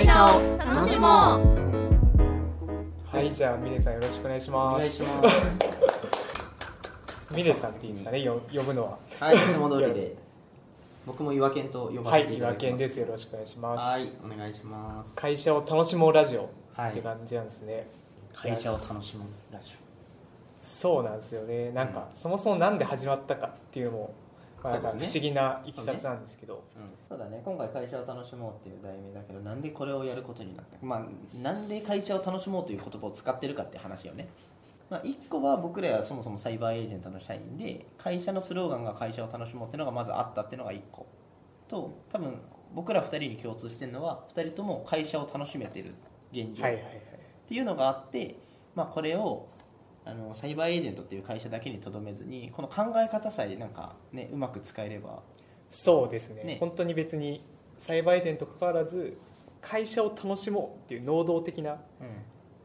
会社を楽しもう。はい、じゃあミネさんよろしくお願いします。ミネさんっていいですかね、呼ぶのは。はい、いつも通りで僕も岩健と呼ばせていただきます。はい、岩健です。よろしくお願いします。はい、お願いします。会社を楽しもうラジオって感じなんですね、はい、会社を楽しもうラジオ。そうなんですよね。なんか、そもそもなんで始まったかっていうのも、まあ、なんか不思議ないきさつなんですけど、そうだね、今回会社を楽しもうっていう題名だけど、なんでこれをやることになったか、まあ、なんで会社を楽しもうという言葉を使ってるかって話よね。まあ、1個は僕らはそもそもサイバーエージェントの社員で、会社のスローガンが会社を楽しもうっていうのがまずあったっていうのが1個と、多分僕ら2人に共通してるのは2人とも会社を楽しめてる現状っていうのがあって、まあこれをサイバーエージェントっていう会社だけにとどめずに、この考え方さえなんか、ね、うまく使えれば。そうです ね、本当に別にサイバーエージェント関わらず、会社を楽しもうっていう能動的な、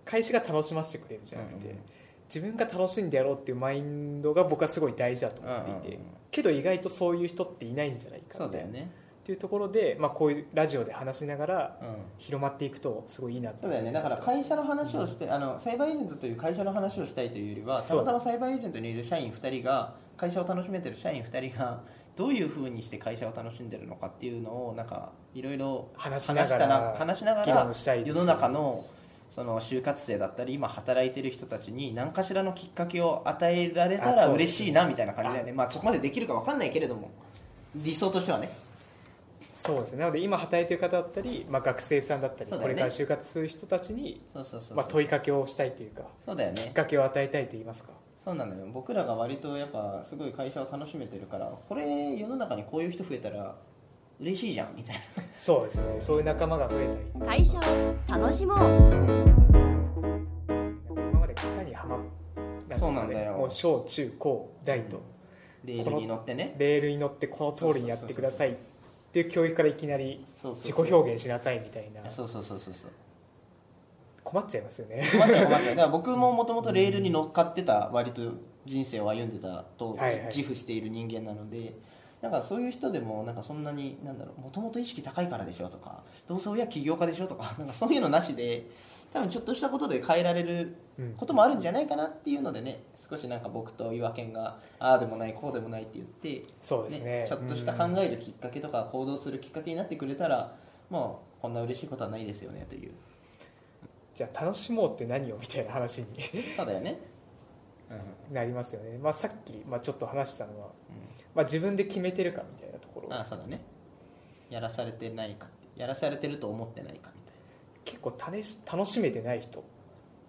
会社が楽しませてくれるじゃなくて、自分が楽しんでやろうっていうマインドが僕はすごい大事だと思っていて、けど意外とそういう人っていないんじゃないかなっていうところで、まあ、こういうラジオで話しながら広まっていくとすごいいいなと。そうだよね。だから会社の話をして、サイバーエージェントという会社の話をしたいというよりは、たまたまサイバーエージェントにいる社員2人が、会社を楽しめてる社員2人がどういう風にして会社を楽しんでるのかっていうのをなんかいろいろ話しながら世の中のその就活生だったり今働いてる人たちに何かしらのきっかけを与えられたら嬉しいなみたいな感じだよね。まあそこまでできるか分かんないけれども理想としてはね。そうですね。なので今働いてる方だったり、まあ、学生さんだったり、これから就活する人たちに問いかけをしたいというか、そうだよね、きっかけを与えたいといいますか。そうなのよ。僕らが割とやっぱすごい会社を楽しめてるから、これ世の中にこういう人増えたら嬉しいじゃんみたいな。そうですね。そういう仲間が増えたり、会社を楽しもう。今まで型にはまったんですよね。そうなんだよ。もう小中高大と、レールに乗ってね、レールに乗ってこの通りにやってくださいっていう教育からいきなり自己表現しなさいみたいな。そうそうそうそうそう。困っちゃいますよね。困っちゃう。だから僕ももともとレールに乗っかってた、割と人生を歩んでたと自負している人間なので。なんかそういう人でもなんかそんなになんだろう、もともと意識高いからでしょとか、どうせ親起業家でしょとか、なんかそういうのなしで多分ちょっとしたことで変えられることもあるんじゃないかなっていうのでね、少しなんか僕と岩健がああでもないこうでもないって言って、そうですね、ちょっとした考えるきっかけとか行動するきっかけになってくれたら、もうこんな嬉しいことはないですよねという。じゃあ楽しもうって何をみたいな話にそうだよね、なりますよね。まあ、さっき、まあ、ちょっと話したのは、まあ、自分で決めてるかみたいなところ。あ、そうだね。やらされてないか、やらされてると思ってないかみたいな。結構楽しめてない人っ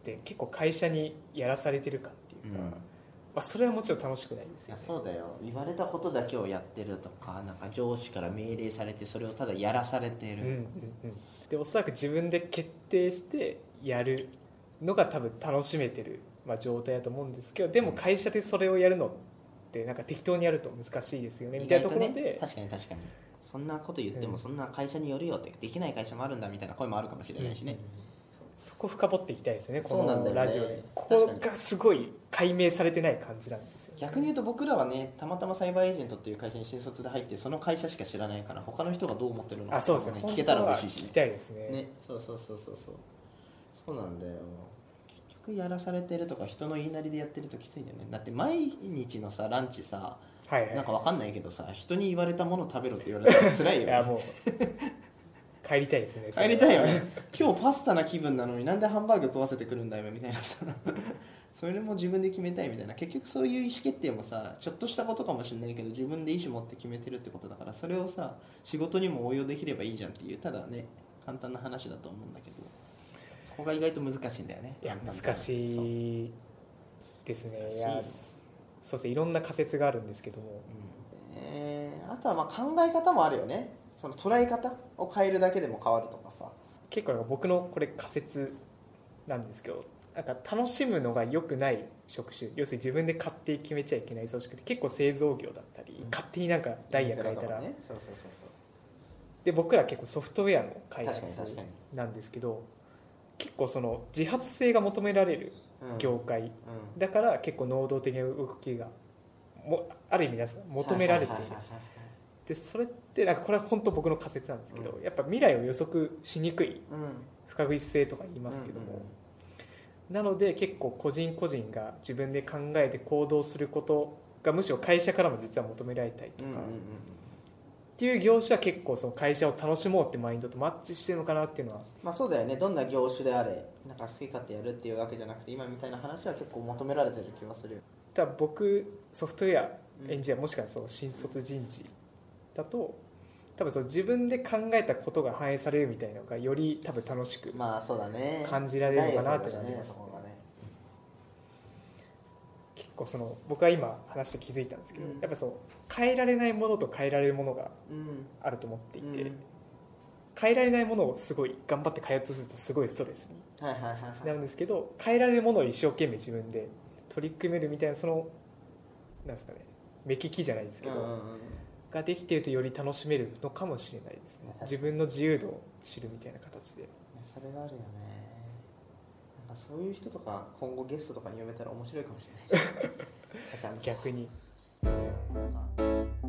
て結構会社にやらされてるかっていうか、まあ、それはもちろん楽しくないんですよね。そうだよ。言われたことだけをやってるとか、なんか上司から命令されてそれをただやらされてる、でおそらく自分で決定してやるのが多分楽しめてる、まあ、状態だと思うんですけど、でも会社でそれをやるのってなんか適当にやると難しいですよねみたいなところで、ね、確かにそんなこと言ってもそんな会社によるよってできない会社もあるんだみたいな声もあるかもしれないしね、そこ深掘っていきたいですね、このラジオで、ね、ここがすごい解明されてない感じなんですよ、ね、逆に言うと僕らはね、たまたまサイバーエージェントっていう会社に新卒で入ってその会社しか知らないから、他の人がどう思ってるのか、ね、そうですね、聞けたら嬉しいし、ね、聞きたいです ね。そうなんだよ。やらされてるとか人の言いなりでやってるときついんだよね。だって毎日のさランチさ、なんかわかんないけどさ、人に言われたものを食べろって言われたら辛いよね。いやもう帰りたいですね。帰りたいよね。今日パスタな気分なのになんでハンバーグ食わせてくるんだよみたいなさそれも自分で決めたいみたいな。結局そういう意思決定もさ、ちょっとしたことかもしれないけど自分で意思持って決めてるってことだから、それをさ仕事にも応用できればいいじゃんっていう、ただね簡単な話だと思うんだけど、ここが意外と難しいんだよね。いや難しいですね。いやそうですね、いろんな仮説があるんですけども、あとはまあ考え方もあるよね。その捉え方を変えるだけでも変わるとかさ。結構僕のこれ仮説なんですけど、なんか楽しむのが良くない職種、要するに自分で勝手に決めちゃいけない組織って結構製造業だったり、勝手になんかダイヤ変えたら、そうで僕ら結構ソフトウェアの開発なんですけど、結構その自発性が求められる業界、だから結構能動的な動きがもある意味皆さん求められているでそれってなんかこれは本当僕の仮説なんですけど、やっぱ未来を予測しにくい、不確実性とか言いますけども、なので結構個人個人が自分で考えて行動することがむしろ会社からも実は求められたりとか、っていう業種は結構その会社を楽しもうってマインドとマッチしてるのかなっていうのは、まあ、そうだよね。どんな業種であれなんか好き勝手やるっていうわけじゃなくて、今みたいな話は結構求められてる気はする。ただ僕ソフトウェアエンジニア、もしくはその新卒人事だと多分その自分で考えたことが反映されるみたいなのがより多分楽しく感じられるのかなって思います。結構その僕は今話して気づいたんですけど、やっぱそう変えられないものと変えられるものがあると思っていて、変えられないものをすごい頑張って変えようとするとすごいストレスになるんですけど、変えられるものを一生懸命自分で取り組めるみたいな、そのなんですかね、目利きじゃないですけど、ができているとより楽しめるのかもしれないですね。自分の自由度を知るみたいな形で。それがあるよね。そういう人とか今後ゲストとかに呼べたら面白いかもしれない逆に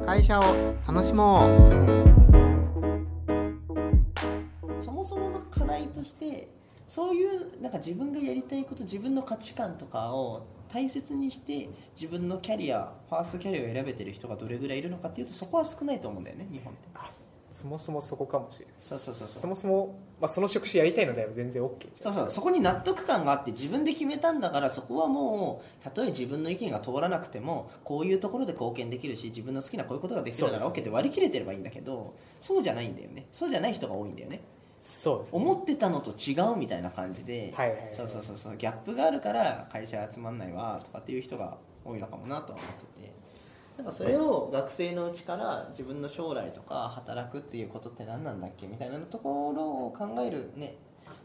会社を楽しもう。そもそもの課題としてそういうなんか自分がやりたいこと、自分の価値観とかを大切にして自分のキャリア、ファーストキャリアを選べてる人がどれぐらいいるのかっていうと、そこは少ないと思うんだよね、日本って。そもそもそこかもしれない。そもそも、まあ、その職種やりたいのであれば全然 OK。 そこに納得感があって自分で決めたんだから、そこはもうたとえ自分の意見が通らなくてもこういうところで貢献できるし、自分の好きなこういうことができるなら OK って割り切れてればいいんだけど、そうじゃないんだよね。そうじゃない人が多いんだよね。そうですね、思ってたのと違うみたいな感じで、ギャップがあるから会社集まんないわとかっていう人が多いのかもなとは思ってて、なんかそれを学生のうちから自分の将来とか働くっていうことって何なんだっけみたいなところを考えるね。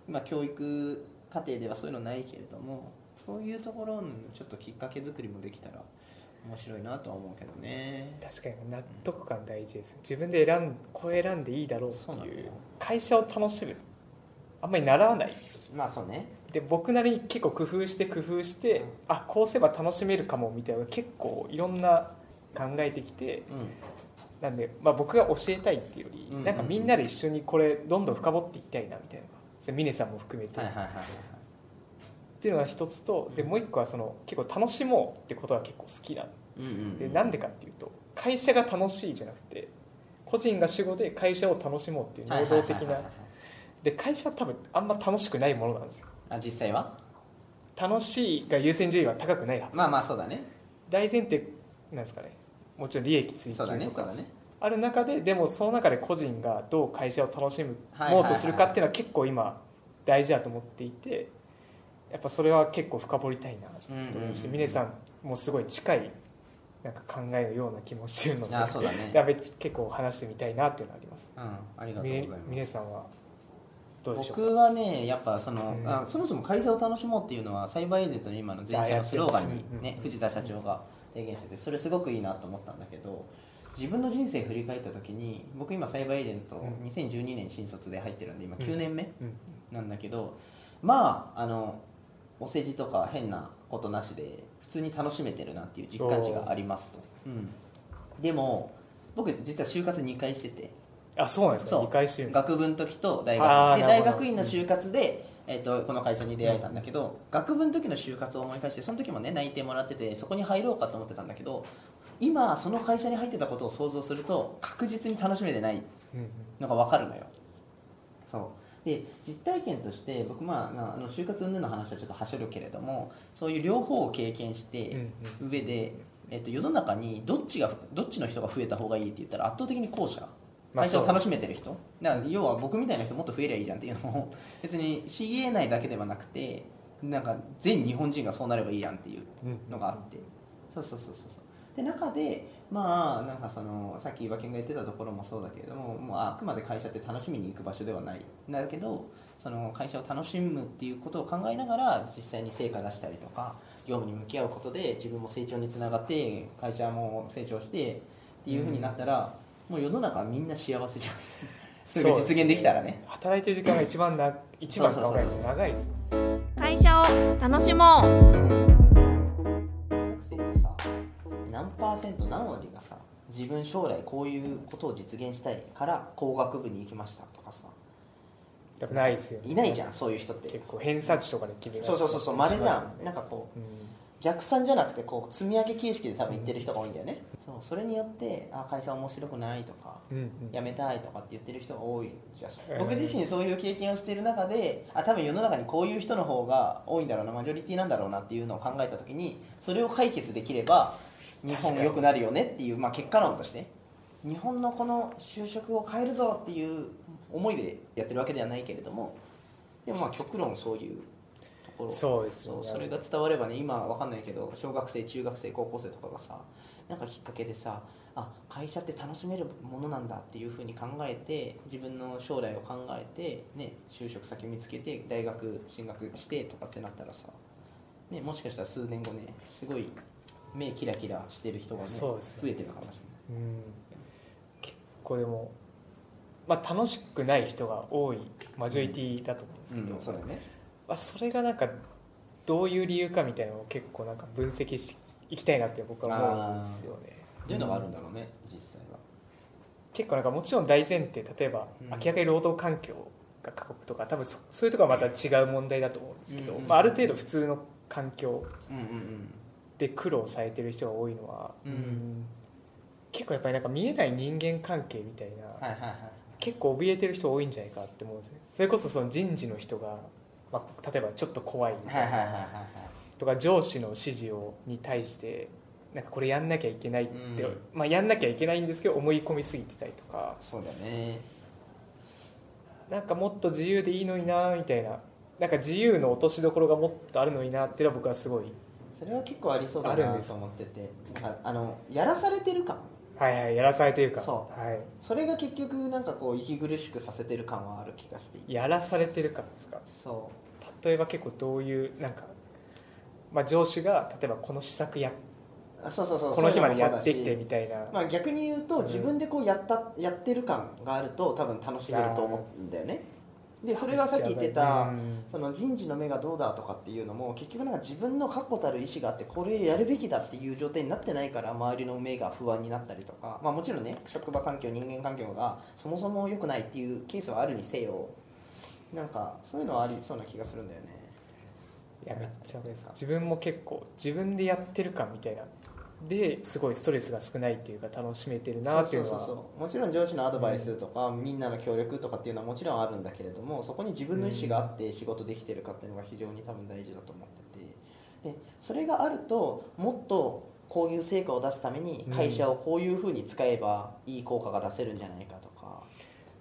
今教育課程ではそういうのないけれども、そういうところのちょっときっかけ作りもできたら面白いなとは思うけどね。確かに納得感大事ですね。自分でこれ選んでいいだろうっていう、会社を楽しむあんまり習わない。まあそうね。で僕なりに結構工夫して、あ、こうすれば楽しめるかもみたいな、結構いろんな考えてきて、なんで、まあ、僕が教えたいっていうより、なんかみんなで一緒にこれどんどん深掘っていきたいなみたいな、それ峰さんも含めて、っていうのが一つと、でもう一個はその結構楽しもうってことが結構好きなんですよ。でなんでかっていうと、会社が楽しいじゃなくて個人が主語で会社を楽しもうっていう能動的な。で会社は多分あんま楽しくないものなんですよ。実際は楽しいが優先順位は高くないはず。まあまあそうだね。大前提なんですかね。もちろん利益追求とかある中で、でもその中で個人がどう会社を楽しむもうとするかっていうのは結構今大事だと思っていて、やっぱそれは結構深掘りたいなと思うし、峰さんもすごい近いなんか考えのような気もしてるので、結構話してみたいなっていうのがあります。ありがとうございます。峰さんはどうでしょうか。僕はね、やっぱそもそも会社を楽しもうっていうのはサイバーエージェントの今の全社のスローガンにね、藤田社長が提言してて、それすごくいいなと思ったんだけど、自分の人生振り返った時に、僕今サイバーエージェント2012年新卒で入ってるんで今9年目なんだけど、まあお世辞とか変なことなしで普通に楽しめてるなっていう実感値がありますと。でも僕実は就活2回してて。あ、そうなんですか。2回してるんですか。学部の時と大学で、大学院の就活でこの会社に出会えたんだけど、学部の時の就活を思い返して、その時もね内定もらってて、そこに入ろうかと思ってたんだけど、今その会社に入ってたことを想像すると確実に楽しめてないのが分かるのよ。そうで、実体験として僕、就活云々の話はちょっとはしょるけれども、そういう両方を経験して上で、世の中にどっちの人が増えた方がいいって言ったら圧倒的に後者。会社を楽しめてる人だから、要は僕みたいな人もっと増えりゃいいじゃんっていうのを、別に CA 内だけではなくて、なんか全日本人がそうなればいいやんっていうのがあって、で中でなんかそのさっき岩健が言ってたところもそうだけれども、もうあくまで会社って楽しみに行く場所ではないんだけど、その会社を楽しむっていうことを考えながら実際に成果出したりとか業務に向き合うことで自分も成長につながって会社も成長してっていう風になったら、もう世の中みんな幸せじゃんすぐ実現できたら ね、働いてる時間が一番一番長いです。会社を楽しもう。学生のさ、何パーセント何割がさ自分将来こういうことを実現したいから工学部に行きましたとかさ、やっぱないですよね。いないじゃんそういう人って。結構偏差値とかで決められてる。そうそうそう、まれじゃん、ね、なんかこう、うん、逆算じゃなくてこう積み上げ形式で多分言ってる人が多いんだよね、うん、そう、それによってあ会社面白くないとか、うんうん、辞めたいとかって言ってる人が多いじゃん、僕自身そういう経験をしている中で、あ多分世の中にこういう人の方が多いんだろうな、マジョリティなんだろうなっていうのを考えた時にそれを解決できれば日本良くなるよねっていう、まあ、結果論として日本のこの就職を変えるぞっていう思いでやってるわけではないけれども、でもまあ極論そういうところ、そうですよね、それが伝わればね、今わかんないけど小学生中学生高校生とかがさ、なんかきっかけでさあ会社って楽しめるものなんだっていうふうに考えて自分の将来を考えて、ね、就職先見つけて大学進学してとかってなったらさ、ね、もしかしたら数年後ねすごい目キラキラしてる人がね、そうですね、増えてるかもしれない、うん、結構でも、まあ、楽しくない人が多いマジョリティだと思うんですけど、うんうん、そうだね、まあ、それがなんかどういう理由かみたいなのを結構なんか分析していきたいなって僕は思うんですよね。どういうのがあるんだろうね、うん、実際は結構なんかもちろん大前提、例えば明らかに労働環境が過酷とか多分 そういうところはまた違う問題だと思うんですけど、うんうんうん、まあ、ある程度普通の環境、うんうんうん、で苦労されてる人が多いのは、うんうん、結構やっぱりなんか見えない人間関係みたいな、はいはいはい、結構怯えてる人多いんじゃないかって思うんですよ。それこそ、その人事の人が、まあ、例えばちょっと怖いみたいな、はいはいはいはい、とか上司の指示をに対してなんかこれやんなきゃいけないって、うん、まあ、やんなきゃいけないんですけど思い込みすぎてたりとか、そうだね、なんかもっと自由でいいのになみたいな、なんか自由の落としどころがもっとあるのになっていうのは僕はすごい、それは結構ありそうだなと思ってて、やらされてる感、はいはい、やらされてる感、そう、はい、それが結局なんかこう息苦しくさせてる感はある気がしていて、やらされてる感ですか。そう例えば結構どういうなんか、まあ、上司が例えばこの施策やそうそうそうこの日までやってきてみたいな、まあ、逆に言うと自分でこうやってる感があると多分楽しめると思うんだよね。でそれがさっき言ってた、その人事の目がどうだとかっていうのも結局なんか自分の確固たる意思があってこれやるべきだっていう状態になってないから周りの目が不安になったりとか、まあ、もちろんね職場環境人間環境がそもそも良くないっていうケースはあるにせよ、なんかそういうのはありそうな気がするんだよね。いやめっちゃ自分も結構自分でやってる感みたいなですごいストレスが少ないっていうか楽しめてるなっていうのは、そうそうそうそう、もちろん上司のアドバイスとか、うん、みんなの協力とかっていうのはもちろんあるんだけれども、そこに自分の意思があって仕事できてるかっていうのが非常に多分大事だと思ってて、でそれがあるともっとこういう成果を出すために会社をこういうふうに使えばいい効果が出せるんじゃないかとか、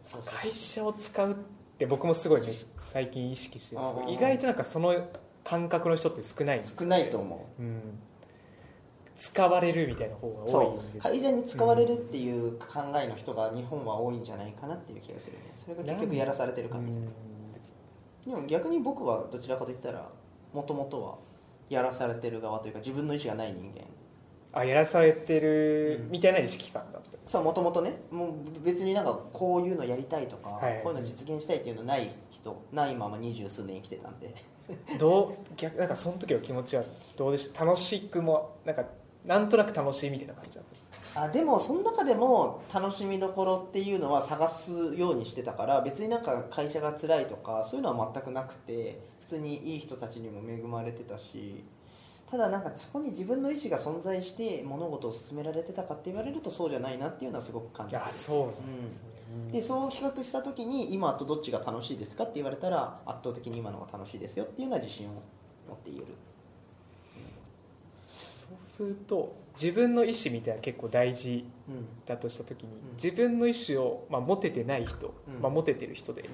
うん、そうそうそう、会社を使うって僕もすごい、ね、最近意識してるんですけど、意外となんかその感覚の人って少ないんですよね。少ないと思う、うん、使われるみたいな方が多いんです。そう、会社に使われるっていう考えの人が日本は多いんじゃないかなっていう気がするね。それが結局やらされてるかみたいな。でも逆に僕はどちらかといったらもともとはやらされてる側というか自分の意思がない人間、あ、やらされてるみたいな意識感だった、うん、そう、もともとね、もう別になんかこういうのやりたいとか、はい、こういうの実現したいっていうのない人、ないまま二十数年生きてたんでどう、逆なんかその時の気持ちはどうでした？楽しくもなんかなんとなく楽しいみたいな感じだったんですか？あ、でもその中でも楽しみどころっていうのは探すようにしてたから、別になんか会社が辛いとかそういうのは全くなくて、普通にいい人たちにも恵まれてたし、ただなんかそこに自分の意思が存在して物事を進められてたかって言われるとそうじゃないなっていうのはすごく感じてる。あ、そうなんですね、うん、でそう比較した時に今とどっちが楽しいですかって言われたら圧倒的に今の方が楽しいですよっていうような自信を持って言える。そうすると自分の意思みたいな結構大事だとした時に、うん、自分の意思を、まあ、持ててない人、うんまあ、持ててる人で、うん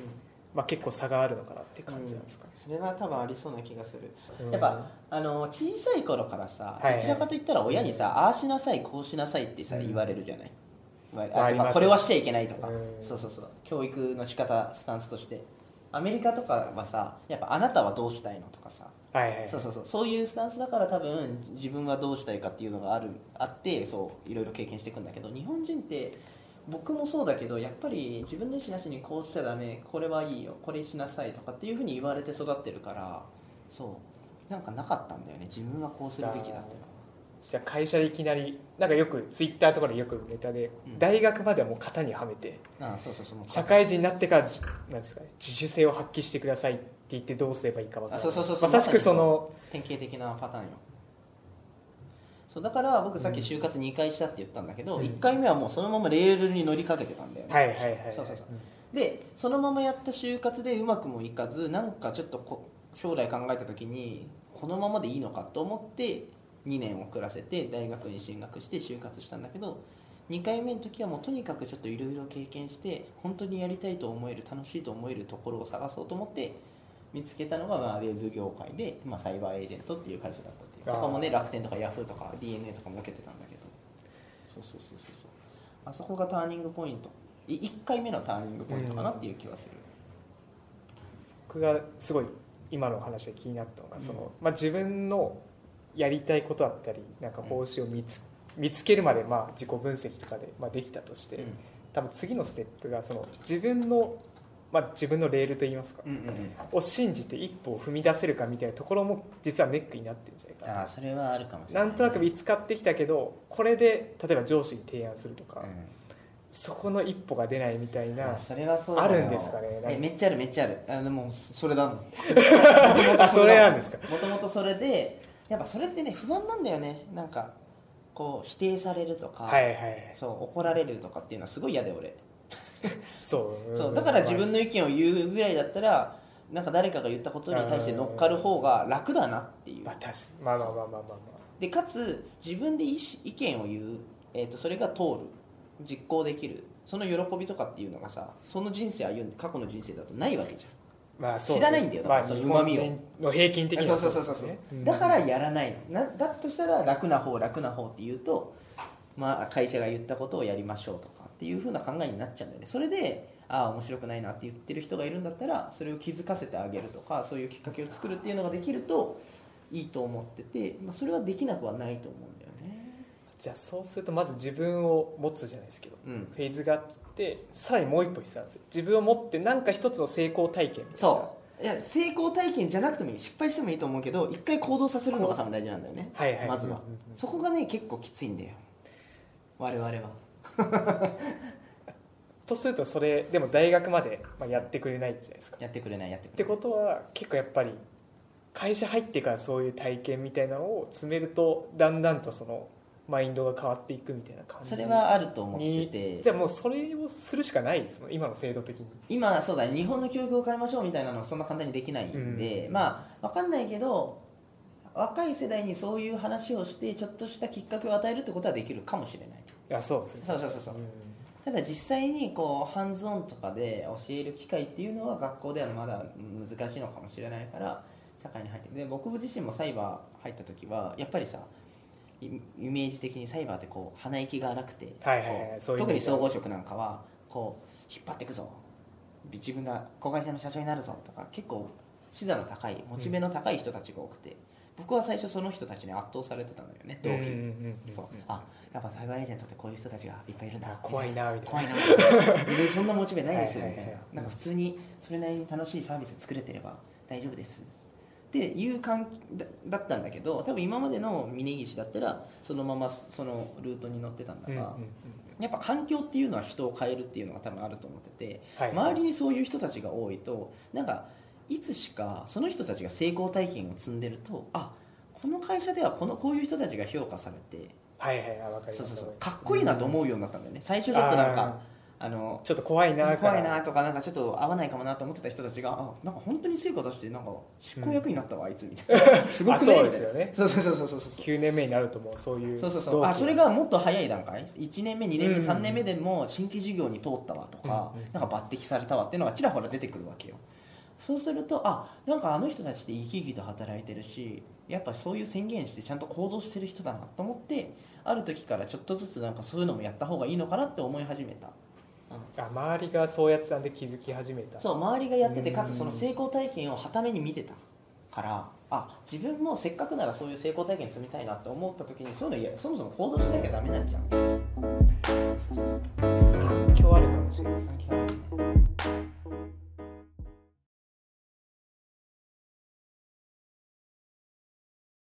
まあ、結構差があるのかなって感じなんですか、ねうん、それは多分ありそうな気がする、うん、やっぱ小さい頃からさ、どちらかといったら親にさ、はいはい、ああしなさいこうしなさいってさ、うん、言われるじゃない、あこれはしちゃいけないとか、そうそうそう教育の仕方スタンスとして、アメリカとかはさ、やっぱあなたはどうしたいのとかさ、はいはいはい、そうそうそう、そういうスタンスだから多分自分はどうしたいかっていうのがあってそういろいろ経験していくんだけど、日本人って僕もそうだけどやっぱり自分の意思なしにこうしちゃダメ、これはいいよこれしなさいとかっていう風に言われて育ってるから、そうなんかなかったんだよね、自分はこうするべきだっての。じゃあ会社でいきなりなんかよくツイッターとかでよくネタで、うん、大学まではもう型にはめて、ああそうそうそう、社会人になってからなんですか、ね、自主性を発揮してくださいって言ってどうすればいいか分からない。まさしくその典型的なパターンよ。そうだから僕さっき就活2回したって言ったんだけど、うん、1回目はもうそのままレールに乗りかけてたんだよね。はいはいはい、はい、そうそうそう、うん、でそのままやった就活でうまくもいかず、なんかちょっと将来考えた時にこのままでいいのかと思って2年遅らせて大学に進学して就活したんだけど、2回目の時はもうとにかくちょっといろいろ経験して本当にやりたいと思える、楽しいと思えるところを探そうと思って見つけたのがウェブ業界で、まあ、サイバーエージェントっていう会社だったっていう。他もね楽天とかヤフーとか DNA とかも受けてたんだけど、そうそうそうそうそう、あそこがターニングポイント、1回目のターニングポイントかなっていう気はする。僕がすごい今の話で気になったのが、その、まあ、自分のやりたいことだったりなんか報酬を見つけるまで、まあ自己分析とかでまあできたとして、うん、多分次のステップがその自分のレールといいますか、うんうんうん、を信じて一歩を踏み出せるかみたいなところも実はネックになってるんじゃないかな。あ、それはあるかもしれない。なんとなく見つかってきたけど、これで例えば上司に提案するとか、うん、そこの一歩が出ないみたいな。あ、それはそうだ。あるんですかね。めっちゃある、めっちゃある。あ、でもそれだもん。あ、それなんですか。もともとそれで、やっぱそれってね不安なんだよね。なんかこう否定されるとか、はいはい、そう怒られるとかっていうのはすごい嫌で俺。そう。そうだから自分の意見を言うぐらいだったら、なんか誰かが言ったことに対して乗っかる方が楽だなっていう。私、まあまあまあまあまあ、まあ。でかつ自分で意見を言う、それが通る。実行できるその喜びとかっていうのがさ、その人生歩んで過去の人生だとないわけじゃん、まあ、そう知らないんだよ、だからそのうまみを、まあ、日本人の平均的な、そうそうそうそう、うん、だからやらないのだとしたら楽な方って言うと、まあ、会社が言ったことをやりましょうとかっていう風な考えになっちゃうんだよね。それでああ面白くないなって言ってる人がいるんだったら、それを気づかせてあげるとか、そういうきっかけを作るっていうのができるといいと思ってて、まあ、それはできなくはないと思うんだよ。じゃあそうするとまず自分を持つじゃないですけど、うん、フェーズがあってさらにもう一歩必要なんですよ。自分を持って何か一つの成功体験、そういや成功体験じゃなくてもいい、失敗してもいいと思うけど一回行動させるのが多分大事なんだよね、はいはい、まずは、うんうんうん、そこがね結構きついんだよ我々は。とするとそれでも大学までやってくれないじゃないですか。やってくれないってことは結構やっぱり会社入ってからそういう体験みたいなのを詰めるとだんだんとそのマインドが変わっていくみたいな感じ。それはあると思ってて、じゃあもうそれをするしかないですもん今の制度的に。今そうだね、日本の教育を変えましょうみたいなのはそんな簡単にできないんで、うん、まあ分かんないけど若い世代にそういう話をしてちょっとしたきっかけを与えるってことはできるかもしれない。あ、そうですね、そうそうそうそう、うん、ただ実際にこうハンズオンとかで教える機会っていうのは学校ではまだ難しいのかもしれないから社会に入って、で僕自身もサイバー入った時はやっぱりさイメージ的にサイバーってこう鼻息が荒くて、はいはいはい、そういう特に総合職なんかはこう引っ張っていくぞ、自分が子会社の社長になるぞとか結構視座の高いモチベの高い人たちが多くて、うん、僕は最初その人たちに圧倒されてたんだよね、同期、そう、あ、やっぱサイバーエージェントってこういう人たちがいっぱいいるんだ、怖いなみたいな自分そんなモチベないですみたいな、なんか普通にそれなりに楽しいサービス作れてれば大丈夫ですっていう感じだったんだけど、多分今までの峯岸だったらそのままそのルートに乗ってたんだが、うんうんうん、やっぱ環境っていうのは人を変えるっていうのが多分あると思ってて、はいはい、周りにそういう人たちが多いとなんかいつしかその人たちが成功体験を積んでると、あ、この会社ではこういう人たちが評価されて、はいはい、わかります、そうそうそう、かっこいいなと思うようになったんだよね、うん、最初ちょっとなんかちょっと怖いなとか、なんかちょっと合わないかもなと思ってた人たちが、あ、なんか本当に成果出してなんか執行役になったわ、うん、あいつみたいな、すごくね、そうですよね、そうそうそうそうそう、9年目になるともうそういう、そうそうそう、あ、それがもっと早い段階、1年目2年目3年目でも新規事業に通ったわとか、うんうん、なんか抜擢されたわっていうのがちらほら出てくるわけよ。そうすると、あ、なんかあの人たちって生き生きと働いてるし、やっぱそういう宣言してちゃんと行動してる人だなと思って、ある時からちょっとずつなんかそういうのもやった方がいいのかなって思い始めた。あ、周りがそうやってたんで気づき始めた。そう、周りがやってて、かつその成功体験をはために見てたから、あ、自分もせっかくならそういう成功体験積みたいなって思った時に、そういうのいや、そもそも行動しなきゃダメなんじゃん。そうそうそう、環境あるかもしれない。